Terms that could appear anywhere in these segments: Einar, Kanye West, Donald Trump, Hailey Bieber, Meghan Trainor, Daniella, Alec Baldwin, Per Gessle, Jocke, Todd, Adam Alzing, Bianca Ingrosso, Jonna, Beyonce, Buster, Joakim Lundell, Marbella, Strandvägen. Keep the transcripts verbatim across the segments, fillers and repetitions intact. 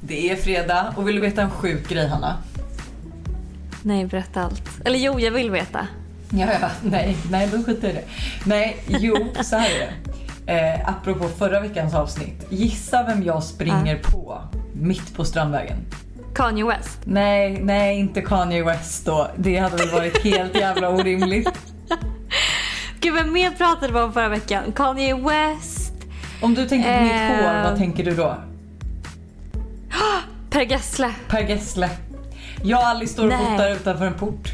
Det är fredag och vill du veta en sjuk grej, Hanna? Nej, berätta allt. Eller jo, jag vill veta. Ja, ja, nej, nej, då skiter det. Nej, jo, så här är det. Eh, apropå förra veckans avsnitt. Gissa vem jag springer ah. på mitt på Strandvägen. Kanye West? Nej, nej, inte Kanye West då. Det hade väl varit helt jävla orimligt. Gud, vem mer pratade vi om förra veckan? Kanye West. Om du tänker på eh... mitt hår, vad tänker du då? Per Gessle. Per Gessle. Jag och Alice står och fotar utanför en port.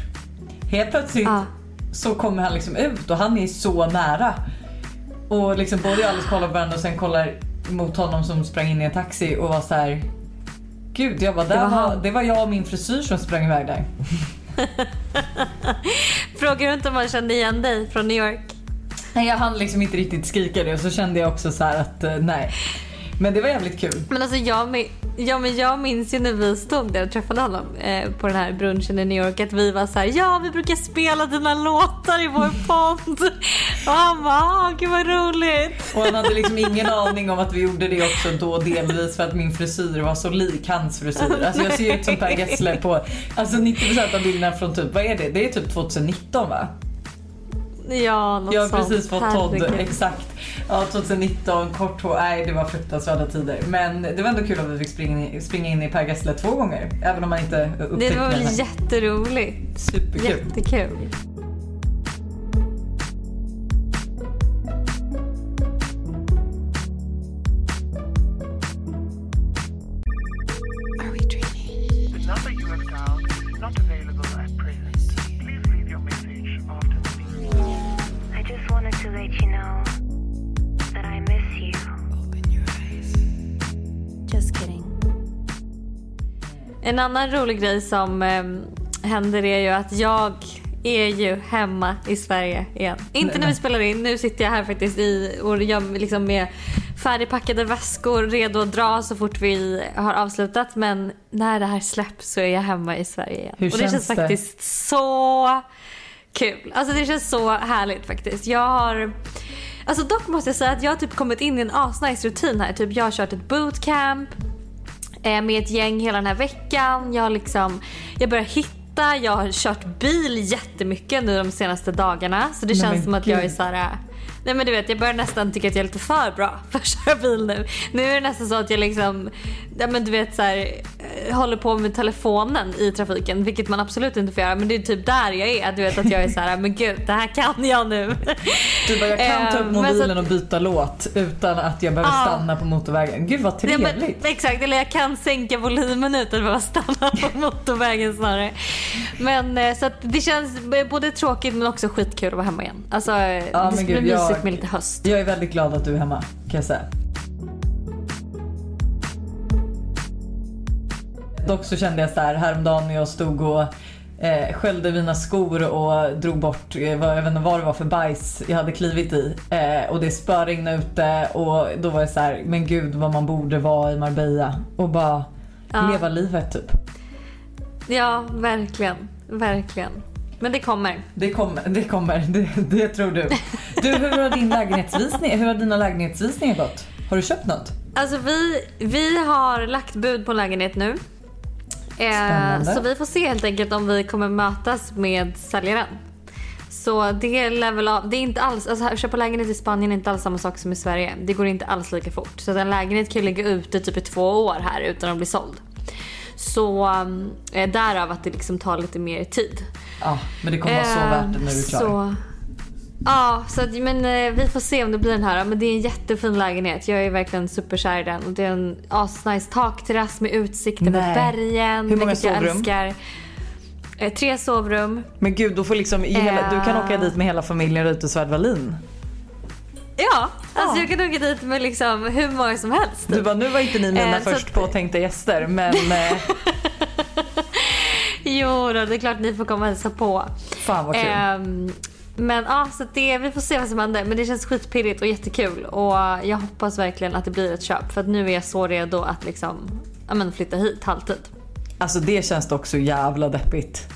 Helt plötsligt ah. så kommer han liksom ut och han är så nära. Och liksom både jag och Alice kollar på varandra och sen kollar mot honom som sprang in i en taxi och var så här. Gud, jag bara, det, var var, det var jag och min frisyr som sprang iväg där. Frågar du inte om man kände igen dig från New York? Nej, jag hann liksom inte riktigt skrika det. Och så kände jag också så här att nej. Men det var jävligt kul. Men alltså jag, ja, men jag minns ju när vi stod där och träffade honom eh, på den här brunchen i New York, att vi var så här: ja, vi brukar spela dina låtar i vår podd. Och han bara, gud vad roligt. Och han hade liksom ingen aning om att vi gjorde det också då, delvis för att min frisyr var så lik hans frisyr. Alltså jag ser ju ut som Per Gessle på, alltså nittio procent av bilderna från typ, vad är det? Det är typ tjugonitton, va? Ja, något. Jag har sånt. Precis fått Todd, exakt. Ja, tjugonitton, kort hår. Nej, det var fruktansvärda tider. Men det var ändå kul att vi fick springa, springa in i Per Gessle två gånger, även om man inte upptäckte. Det var väl den. Jätteroligt. Superkul. Jättekul. En annan rolig grej som eh, händer är ju att jag är ju hemma i Sverige igen. Inte när vi spelar in, nu sitter jag här faktiskt i, och jag liksom med färdigpackade väskor redo att dra så fort vi har avslutat. Men när det här släpps så är jag hemma i Sverige igen. Hur och det känns, känns det? Faktiskt så kul. Alltså det känns så härligt faktiskt. Jag har... Alltså dock måste jag säga att jag har typ kommit in i en asnice rutin här. Typ jag har kört ett bootcamp med ett gäng hela den här veckan. Jag har liksom, jag börjar hitta, jag har kört bil jättemycket nu de senaste dagarna. Så det nej, känns som att jag är så här. Nej men du vet, jag börjar nästan tycka att jag är lite för bra för att köra bil nu. Nu är det nästan så att jag liksom, ja men du vet så här, håller på med telefonen i trafiken, vilket man absolut inte får göra. Men det är typ där jag är, du vet att jag är så här, men gud, det här kan jag nu. Du bara, jag kan ta upp mobilen att, och byta låt utan att jag behöver ja, stanna på motorvägen. Gud vad trevligt. Ja, men, exakt, eller jag kan sänka volymen utan att behöva stanna på motorvägen snarare. Men så att det känns både tråkigt men också skitkul att vara hemma igen. Alltså ja, det skulle bli jag... mysigt med lite höst. Jag är väldigt glad att du är hemma, kan jag säga. Dock så kände jag så här häromdagen när jag stod och eh, sköljde mina skor och drog bort, eh, vad, jag vet inte vad det var för bajs jag hade klivit i. Eh, och det spöregnade ute och då var jag så här, men gud vad man borde vara i Marbella och bara ja. leva livet typ. Ja, verkligen, verkligen. Men det kommer. Det kommer, det kommer, det, det tror du. Du, hur har din lägenhetsvisning, hur har dina lägenhetsvisningar gått? Har du köpt något? Alltså vi, vi har lagt bud på lägenhet nu. Eh, så vi får se helt enkelt om vi kommer mötas med säljaren. Så det lär väl av, det är inte alls, alltså att köpa lägenhet i Spanien är inte alls samma sak som i Sverige. Det går inte alls lika fort. Så en lägenhet kan ligga ute typ i två år här utan att bli såld. Så eh, därav att det liksom tar lite mer tid. Ja, men det kommer vara så eh, värt det när du är klar. Så, ja, så att, men eh, vi får se om det blir den här. Men det är en jättefin lägenhet. Jag är verkligen superkär i den. Och det är en asnice takterrass med utsikter mot bergen. Hur många sovrum? Jag älskar. Eh, tre sovrum. Men gud, då får liksom i hela, eh, du kan åka dit med hela familjen ut och Svärdvalin. Ja, alltså jag kan åka dit med liksom hur många som helst. Du bara, nu var inte ni mina eh, först att... påtänkta gäster. Men eh... jo då, det är klart ni får komma och hälsa på. Fan vad kul. eh, Men ja, ah, så det, vi får se vad som händer. Men det känns skitpirrigt och jättekul. Och jag hoppas verkligen att det blir ett köp. För att nu är jag så redo att liksom, ja, men flytta hit halvtid. Alltså det känns också jävla deppigt.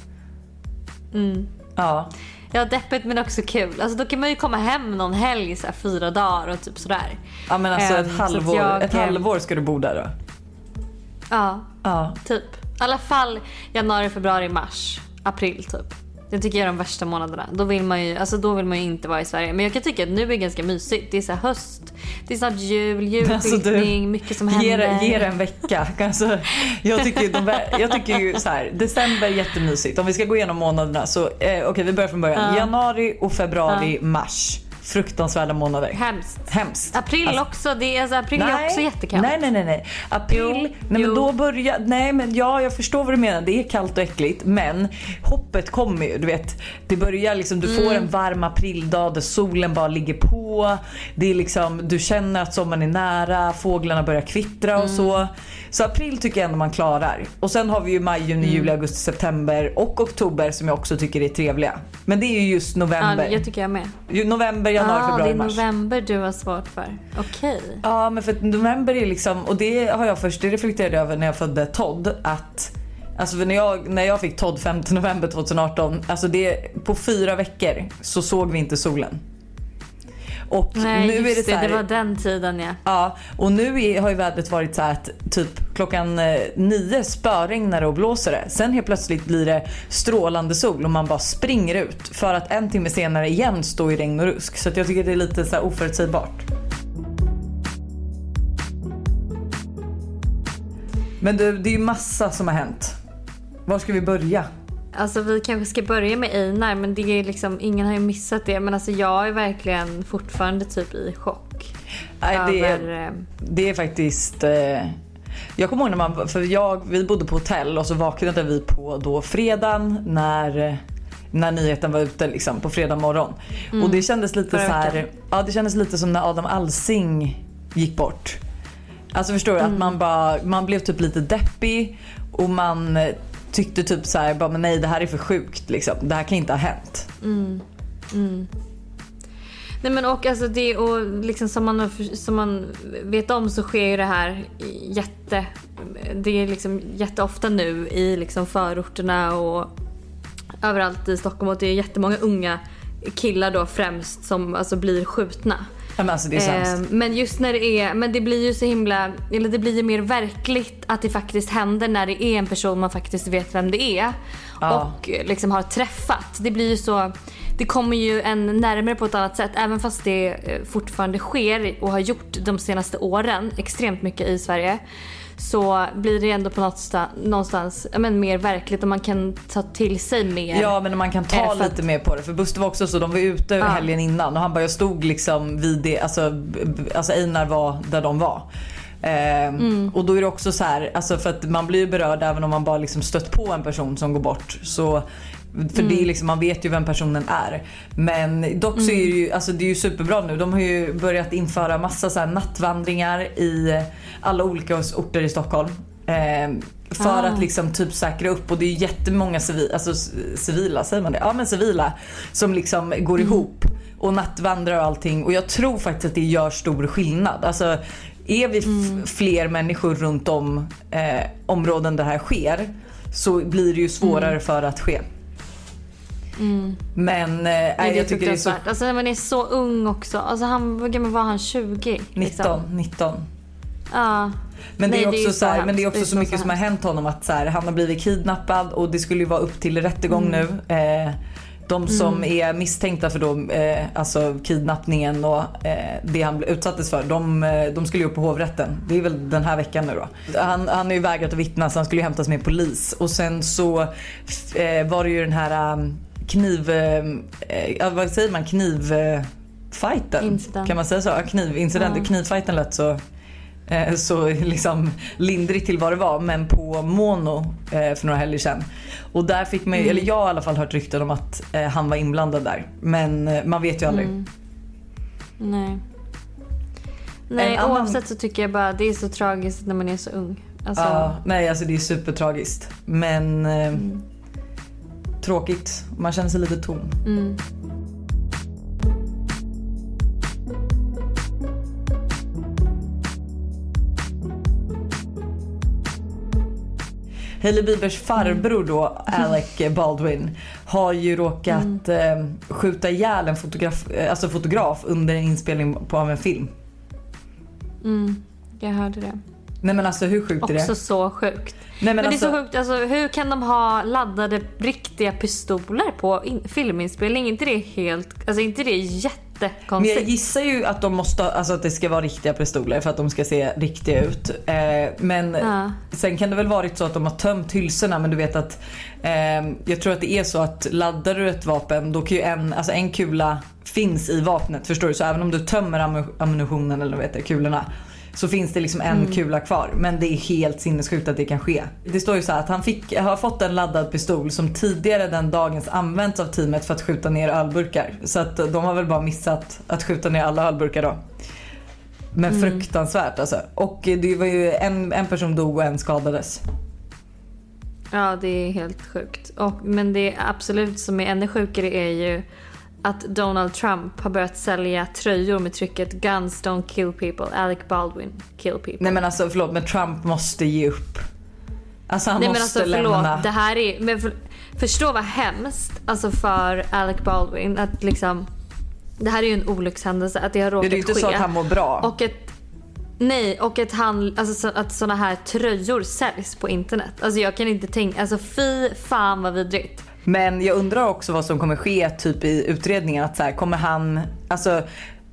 Mm. Ja. Ja, deppigt men också kul. Alltså då kan man ju komma hem någon helg så här, fyra dagar och typ sådär. Ja men alltså ett, um, halvår, ett halvår ska du bo där då? Ja, ja, typ. I alla fall januari, februari, mars, april typ. Det tycker jag är de värsta månaderna. Då vill man ju, alltså då vill man ju inte vara i Sverige. Men jag kan tycka att nu är det ganska mysigt. Det är så här höst, det är snart jul, julbildning, alltså mycket som händer. Ger, ger en vecka. Alltså, jag tycker, de, jag tycker ju så här, december är jättemysigt. Om vi ska gå igenom månaderna så, eh, okej okay, vi börjar från början. Ja. Januari och februari, ja. Mars. Fruktansvärda månader. Hemskt. Hemskt. April alltså, också, det är alltså april nej, är också jättekallt. Nej nej nej nej. April, jo, nej jo. Men då börjar nej men ja, jag förstår vad du menar. Det är kallt och äckligt, men hoppet kommer ju, du vet. Det börjar liksom, du mm. får en varm aprildag där solen bara ligger på. Det är liksom, du känner att sommaren är nära, fåglarna börjar kvittra mm. och så. Så april tycker jag ändå man klarar. Och sen har vi ju maj, juni, mm. juli, augusti, september och oktober som jag också tycker är trevliga. Men det är ju just november. Ja, jag tycker jag med. November, januari, ah, februari, mars. Det är november du har svårt för. Okej. Okay. Ja, men för att november är liksom, och det har jag först, det reflekterade över när jag födde Todd, att alltså när jag, när jag fick Todd femte november tjugoarton, alltså det, på fyra veckor så såg vi inte solen. Och nej, nu är det, så här, det, det var den tiden ja. Ja, och nu är, har ju vädret varit så här att typ klockan eh, nio spöregnar och blåser det. Sen helt plötsligt blir det strålande sol och man bara springer ut, för att en timme senare igen står i regn och rusk. Så att jag tycker det är lite så här oförutsägbart. Men du, det är ju massa som har hänt. Var ska vi börja? Alltså vi kanske ska börja med Einar, men det är liksom, ingen har ju missat det. Men alltså jag är verkligen fortfarande typ i chock. Nej, det, över... det är faktiskt... Eh... Jag kommer ihåg när man... För jag, vi bodde på hotell och så vaknade vi på då fredagen när... när nyheten var ute liksom, på fredag morgon. Mm. Och det kändes lite så här... Ja, det kändes lite som när Adam Alzing gick bort. Alltså förstår du? Mm. Att man bara... Man blev typ lite deppig och man... tyckte typ så här, bara men nej, det här är för sjukt liksom. Det här kan inte ha hänt. Mm. Mm. Nej men och alltså det, och liksom som man som man vet om så sker ju det här jätte det är liksom jätteofta nu i liksom förorterna och överallt i Stockholm, och det är jättemånga unga killar då främst som alltså blir skjutna. Men, alltså, det är eh, men just när det är, men det blir ju så himla, eller det blir ju mer verkligt att det faktiskt händer när det är en person man faktiskt vet vem det är ah. och liksom har träffat. Det blir ju så, det kommer ju en närmare på ett annat sätt, även fast det fortfarande sker och har gjort de senaste åren extremt mycket i Sverige, så blir det ändå på något sta, någonstans men, mer verkligt, och man kan ta till sig mer. Ja, men man kan ta äh, lite att... mer på det. För Buster var också så, de var ute ja. helgen innan, och han bara, jag stod liksom vid det, alltså, alltså Einar var där de var. Eh, mm. Och då är det också så här, alltså, för att man blir berörd även om man bara liksom stött på en person som går bort. Så för mm. det är liksom, man vet ju vem personen är. Men dock så är det ju, alltså det är ju superbra nu. De har ju börjat införa massa så här nattvandringar i alla olika orter i Stockholm eh, för ah. att liksom typ säkra upp. Och det är ju jättemånga civila, alltså civila säger man det? Ja, men civila som liksom går mm. ihop och nattvandrar och allting. Och jag tror faktiskt att det gör stor skillnad. Alltså är vi f- mm. fler människor runt om eh, områden där det här sker, så blir det ju svårare mm. för att ske. Mm. Men äh, nej, det jag tycker det är så... Alltså man är så ung också. Alltså han, hur gammal var han? tjugo? Liksom. nitton. Ja. Men det är också så här, men det är också så mycket så som har hänt honom, att så här, han har blivit kidnappad och det skulle ju vara upp till rättegång mm. nu. Eh, de som mm. är misstänkta för då eh, alltså kidnappningen och eh, det han utsattes för, de, de skulle ju upp på hovrätten. Det är väl den här veckan nu då. Han, han är ju vägrat att vittna, så han skulle ju hämtas med polis. Och sen så eh, var det ju den här eh, kniv eh, vad säger man kniv eh, fighten incident. Kan man säga så, knivincident ja. Knivfighten lät så eh, så liksom lindrigt till vad det var, men på Mono eh, för några helger sedan, och där fick man mm. eller jag har i alla fall hört rykten om att eh, han var inblandad där, men eh, man vet ju aldrig. Mm. Nej. Nej, en oavsett annan... så tycker jag bara det är så tragiskt när man är så ung. Alltså... Ja, nej alltså det är supertragiskt, men eh, mm. tråkigt. Man känner sig lite tom. Mm. Hailey Biebers farbror då, Alec Baldwin, har ju råkat mm. eh, skjuta ihjäl en fotograf, alltså fotograf under en inspelning på av en film. Mm, jag hörde det. Nej men alltså hur sjukt också är det? Också så sjukt. Nej, men men alltså... det är så sjukt, alltså, hur kan de ha laddade riktiga pistoler på in- filminspelning? Inte det helt, alltså inte det jättekonstigt. Men jag gissar ju att de måste, alltså att det ska vara riktiga pistoler för att de ska se riktiga ut. Eh, men ja. Sen kan det väl varit så att de har tömt hylsorna, men du vet att eh, jag tror att det är så att laddar du ett vapen, då kan ju en, alltså en kula finns i vapnet, förstår du? Så även om du tömmer am- ammunitionen eller vet det, kulorna, så finns det liksom en mm. kula kvar. Men det är helt sinnessjukt att det kan ske. Det står ju så här att han fick, har fått en laddad pistol som tidigare den dagens använts av teamet för att skjuta ner ölburkar. Så att de har väl bara missat att skjuta ner alla ölburkar då. Men mm. fruktansvärt alltså. Och det var ju en, en person dog och en skadades. Ja, det är helt sjukt. Och, men det är absolut som är ännu sjukare är ju att Donald Trump har börjat sälja tröjor med trycket "Guns don't kill people, Alec Baldwin kill people". Nej men alltså förlåt, men Trump måste ge upp. Alltså han Nej, måste alltså, förlåt, lämna. Det här är, men för, förstå vad hemskt alltså för Alec Baldwin att liksom, det här är ju en olyckshändelse att det har råkat ske. Det är inte ske. Så att han mår bra. Och ett, nej, och att han alltså så, att såna här tröjor säljs på internet. Alltså jag kan inte tänka, alltså fy fan vad vidrigt. Men jag undrar också vad som kommer ske typ i utredningen, att så här, kommer han alltså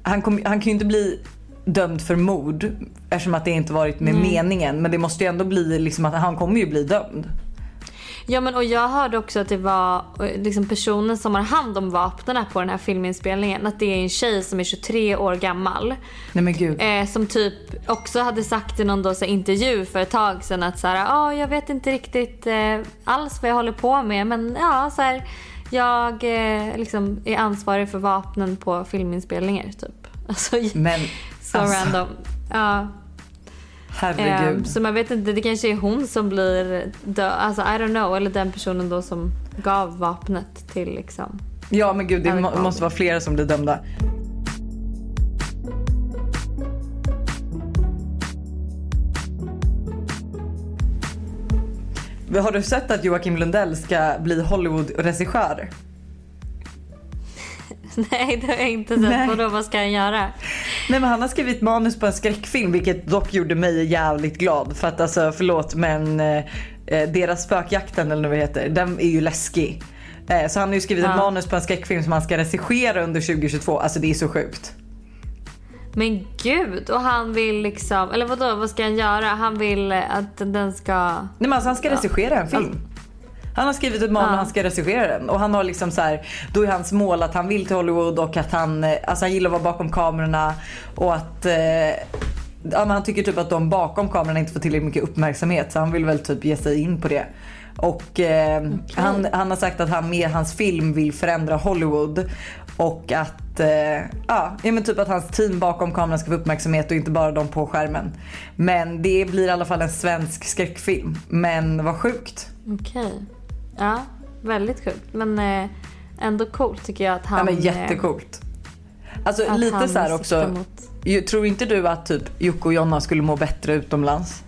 han kom, han kan ju inte bli dömd för mord eftersom att det inte varit med mm. meningen, men det måste ju ändå bli liksom att han kommer ju bli dömd. Ja men och jag hörde också att det var liksom personen som har hand om vapnen på den här filminspelningen, att det är en tjej som är tjugotre år gammal. Nej men gud. Eh, som typ också hade sagt i någon då, så här, intervju för ett tag sedan att så här, ja oh, jag vet inte riktigt eh, alls vad jag håller på med, men ja så här, jag eh, liksom är ansvarig för vapnen på filminspelningar typ. Alltså, men så alltså. Random. Ja. Herregud. Um, så man vet inte, det kanske är hon som blir dö- alltså I don't know, eller den personen då som gav vapnet till liksom. Ja men gud, det må- måste vara flera som blir dömda. Har du sett att Joakim Lundell ska bli Hollywood-regissör? Nej, det har jag inte sett. Och då, vad ska han göra? Nej, men han har skrivit manus på en skräckfilm, vilket dock gjorde mig jävligt glad. För att alltså, förlåt, men eh, deras spökjakten eller vad det heter, den är ju läskig. Eh, så han har ju skrivit ja. ett manus på en skräckfilm som han ska regissera under tjugohundratjugotvå. Alltså det är så sjukt. Men gud, och han vill liksom, eller vadå, vad ska han göra? Han vill att den ska... Nej, men alltså han ska regissera en film. Alltså... Han har skrivit ett manus och han ska regissera den. Och han har liksom så här, då är hans mål att han vill till Hollywood och att han, alltså han gillar att vara bakom kamerorna. Och att eh, ja, han tycker typ att de bakom kamerorna inte får tillräckligt mycket uppmärksamhet. Så han vill väl typ ge sig in på det. Och eh, okay. han, han har sagt att han med hans film vill förändra Hollywood. Och att eh, ja, men typ att hans team bakom kameran ska få uppmärksamhet och inte bara de på skärmen. Men det blir i alla fall en svensk skräckfilm. Men vad sjukt. Okej okay. Ja, väldigt coolt. Men eh, ändå coolt tycker jag att han... Ja, men jättecoolt. Alltså lite så här också mot... Tror inte du att typ Jocke och Jonna skulle må bättre utomlands?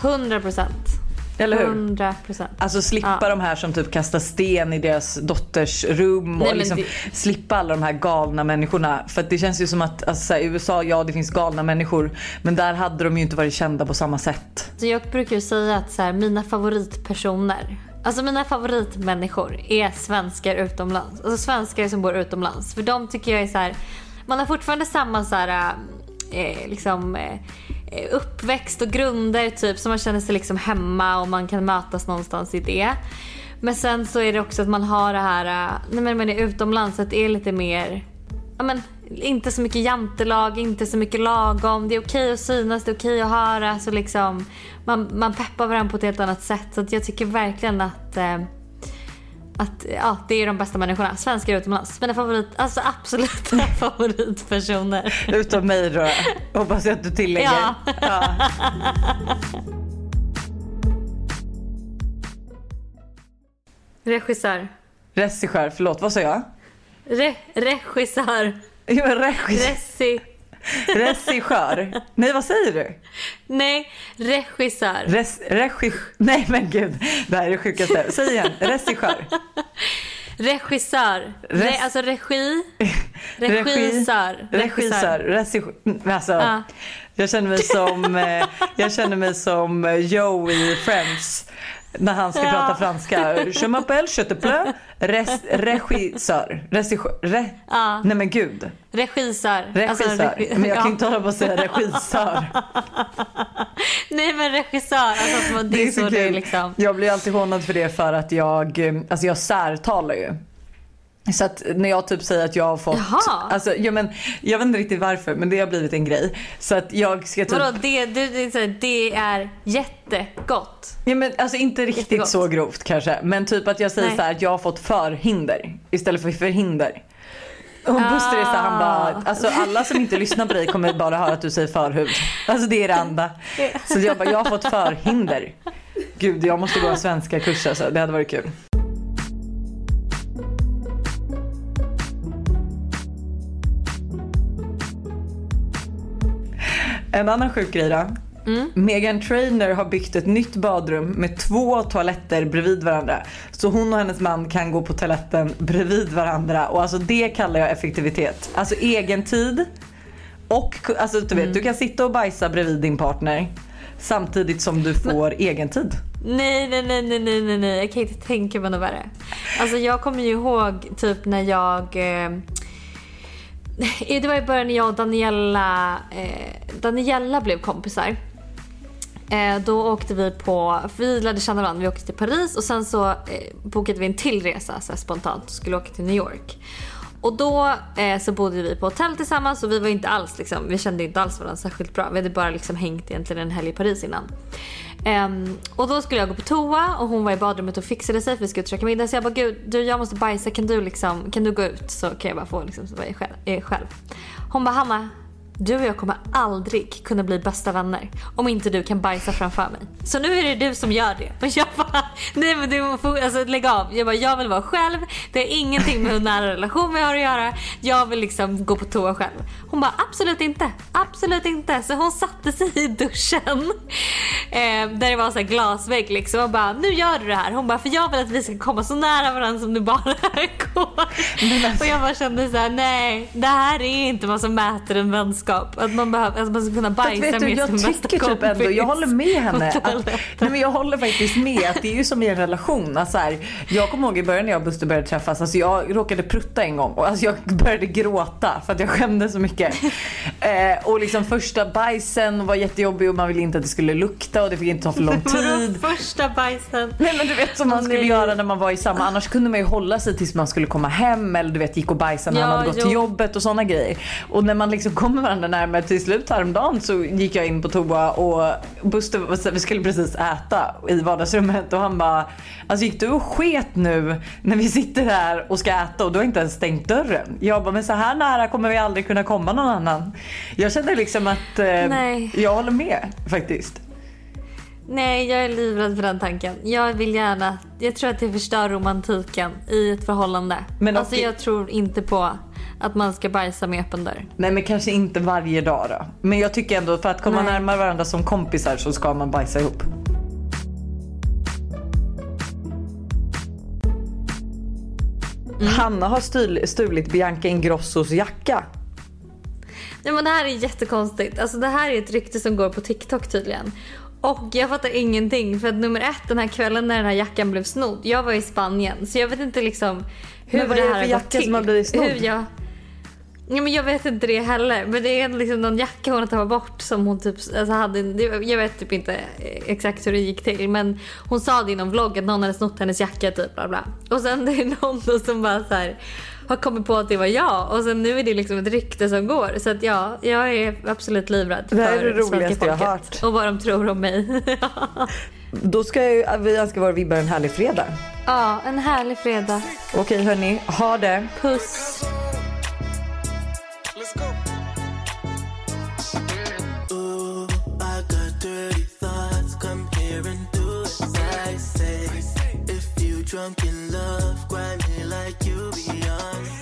hundra procent. Eller hur? hundra procent. Alltså slippa ja. de här som typ kastar sten i deras dotters rum. Nej, och liksom det... slippa alla de här galna människorna. För att det känns ju som att alltså, i U S A, ja det finns galna människor, men där hade de ju inte varit kända på samma sätt. Så jag brukar ju säga att så här, mina favoritpersoner, alltså mina favoritmänniskor är svenskar utomlands. Alltså svenskar som bor utomlands. För de tycker jag är så här, man har fortfarande samma så här eh, liksom... Eh, uppväxt och grunder typ, så man känner sig liksom hemma och man kan mötas någonstans i det. Men sen så är det också att man har det här, nej men man är utomlands, att det är lite mer, ja men inte så mycket jantelag, inte så mycket lagom, det är okej att synas, det är okej att höra, så liksom man, man peppar varandra på ett helt annat sätt. Så att jag tycker verkligen att eh, att ja, det är de bästa människorna, svenskar utomlands. Mina favorit, alltså absoluta favoritpersoner. Utom mig då. Hoppas jag att du tillägger. Ja. Ja. Regissör. Regissör, förlåt, vad sa jag? Re- regissör. Jo, regissör. Resi. Regissör. Nej, vad säger du? Nej, regissör. Res, regi, nej men gud, det här är det sjukaste. Säg igen, regissör. Regissör. Res, Re, alltså regi. Regissör. Regissör. Regissör. Regissör. Alltså, ah. Jag känner mig som eh, jag känner mig som Joe i Friends när han ska ja. prata franska. Je m'appelle, je te plais, res, regissör. Regissör. Re, ja. Nej men gud. Regissör. Regissör. Alltså, reg- men jag kan ja. inte hålla på att säga regissör. Nej men regissör. Alltså, det, det är så, så det, liksom. Jag blir alltid hånad för det för att jag, alltså jag särtalar ju. Så att när jag typ säger att jag har fått alltså, ja, men, jag vet inte riktigt varför, men det har blivit en grej. Så att jag ska typ... Vadå, det, det, det är jättegott. Ja, men alltså inte riktigt jättegott. Så grovt kanske. Men typ att jag säger Nej. så här att jag har fått förhinder istället för förhinder. Och Buster är så här, han bara, alltså alla som inte lyssnar på dig kommer bara höra att du säger förhud. Alltså det är det enda. Så jag bara, jag har fått förhinder. Gud, jag måste gå en svenska kurs alltså. Det hade varit kul. En annan sjuk grej då. Mm. Meghan Trainor har byggt ett nytt badrum med två toaletter bredvid varandra. Så hon och hennes man kan gå på toaletten bredvid varandra. Och alltså det kallar jag effektivitet. Alltså egen tid. Och alltså du vet, mm. du kan sitta och bajsa bredvid din partner samtidigt som du får mm. egen tid. Nej, nej, nej, nej, nej, nej, nej. Jag kan inte tänka mig något värre. Alltså jag kommer ju ihåg typ när jag... Eh... Det var i början när jag och Daniella, eh, Daniella blev kompisar. Eh, då åkte vi på, vi lärde känna varandra, vi åkte till Paris och sen så eh, bokade vi en till resa så här, spontant och skulle åka till New York. Och då eh, så bodde vi på hotell tillsammans och vi var inte alls liksom, vi kände inte alls varandra särskilt bra. Vi hade bara liksom hängt egentligen en helg i Paris innan. Um, och då skulle jag gå på toa och hon var i badrummet och fixade sig för vi skulle käka middag. Så jag bara, gud, du, jag måste bajsa, kan du, liksom, kan du gå ut så kan jag bara få liksom, så var jag själv, jag själv. Hon bara, Hanna, du och jag kommer aldrig kunna bli bästa vänner om inte du kan bajsa framför mig. Så nu är det du som gör det. Men jag bara, nej men du får alltså, lägga av. Jag bara, jag vill vara själv. Det är ingenting med hur nära relation vi har att göra. Jag vill liksom gå på toa själv. Hon bara, absolut inte. Absolut inte. Så hon satte sig i duschen. Eh, där det var så här glasvägg liksom. Och bara, nu gör du det här. Hon bara, för jag vill att vi ska komma så nära varandra som du bara går. Och jag bara kände så här, nej. Det här är inte vad som mäter en vänskap. Att man, behöver, att man ska kunna bajsa vet du, med jag sin bästa kompis. Typ ändå, jag håller med henne. Att, nej men jag håller faktiskt med. Att det är ju som i en relation. Alltså här, jag kommer ihåg i början när jag och Buster började träffas. Alltså jag råkade prutta en gång. Och alltså jag började gråta för att jag skämde så mycket. eh, och liksom första bajsen var jättejobbig. Och man ville inte att det skulle lukta. Och det fick inte ta för lång tid. Första bajsen. Nej men du vet som man oh, skulle nej. göra när man var i samma. Annars kunde man ju hålla sig tills man skulle komma hem. Eller du vet gick och bajsa när ja, man hade gått jo. till jobbet. Och sådana grejer. Och när man liksom kommer varandra närmare till slut häromdagen så gick jag in på toa och Buster, vi skulle precis äta i vardagsrummet och han bara, alltså gick du och sket nu när vi sitter här och ska äta och du har inte ens stängt dörren. Jag bara, men så här nära kommer vi aldrig kunna komma någon annan. Jag kände liksom att eh, jag håller med faktiskt. Nej, jag är livrädd för den tanken. Jag vill gärna, jag tror att det förstör romantiken i ett förhållande. Men alltså och... jag tror inte på att man ska bajsa med öppen dörr. Nej men kanske inte varje dag då. Men jag tycker ändå för att komma Nej. närmare varandra som kompisar så ska man bajsa ihop. Mm. Hanna har stul- stulit Bianca Ingrossos jacka. Nej men det här är jättekonstigt. Alltså det här är ett rykte som går på TikTok tydligen. Och jag fattar ingenting. För att nummer ett, den här kvällen när den här jackan blev snodd. Jag var i Spanien. Så jag vet inte liksom hur men vad det här är för jacka till. Som har blivit snodd? Hur jag... Ja, men jag vet inte det heller. Men det är liksom någon jacka hon har tagit bort som hon typ alltså hade. Jag vet typ inte exakt hur det gick till. Men hon sa det i någon vlogg att någon hade snott hennes jacka typ bla bla. Och sen det är någon som bara så här har kommit på att det var jag. Och sen nu är det liksom ett rykte som går. Så att ja, jag är absolut livrädd. Det här är det roligaste jag har hört. Och vad de tror om mig. Då ska jag, vi önska vara vibbar en härlig fredag. Ja, en härlig fredag. Okej hörni, ha det. Puss. Let's go. Ooh, I got dirty thoughts. Come here and do as I say. If you drunk in love, grind me like you Beyonce.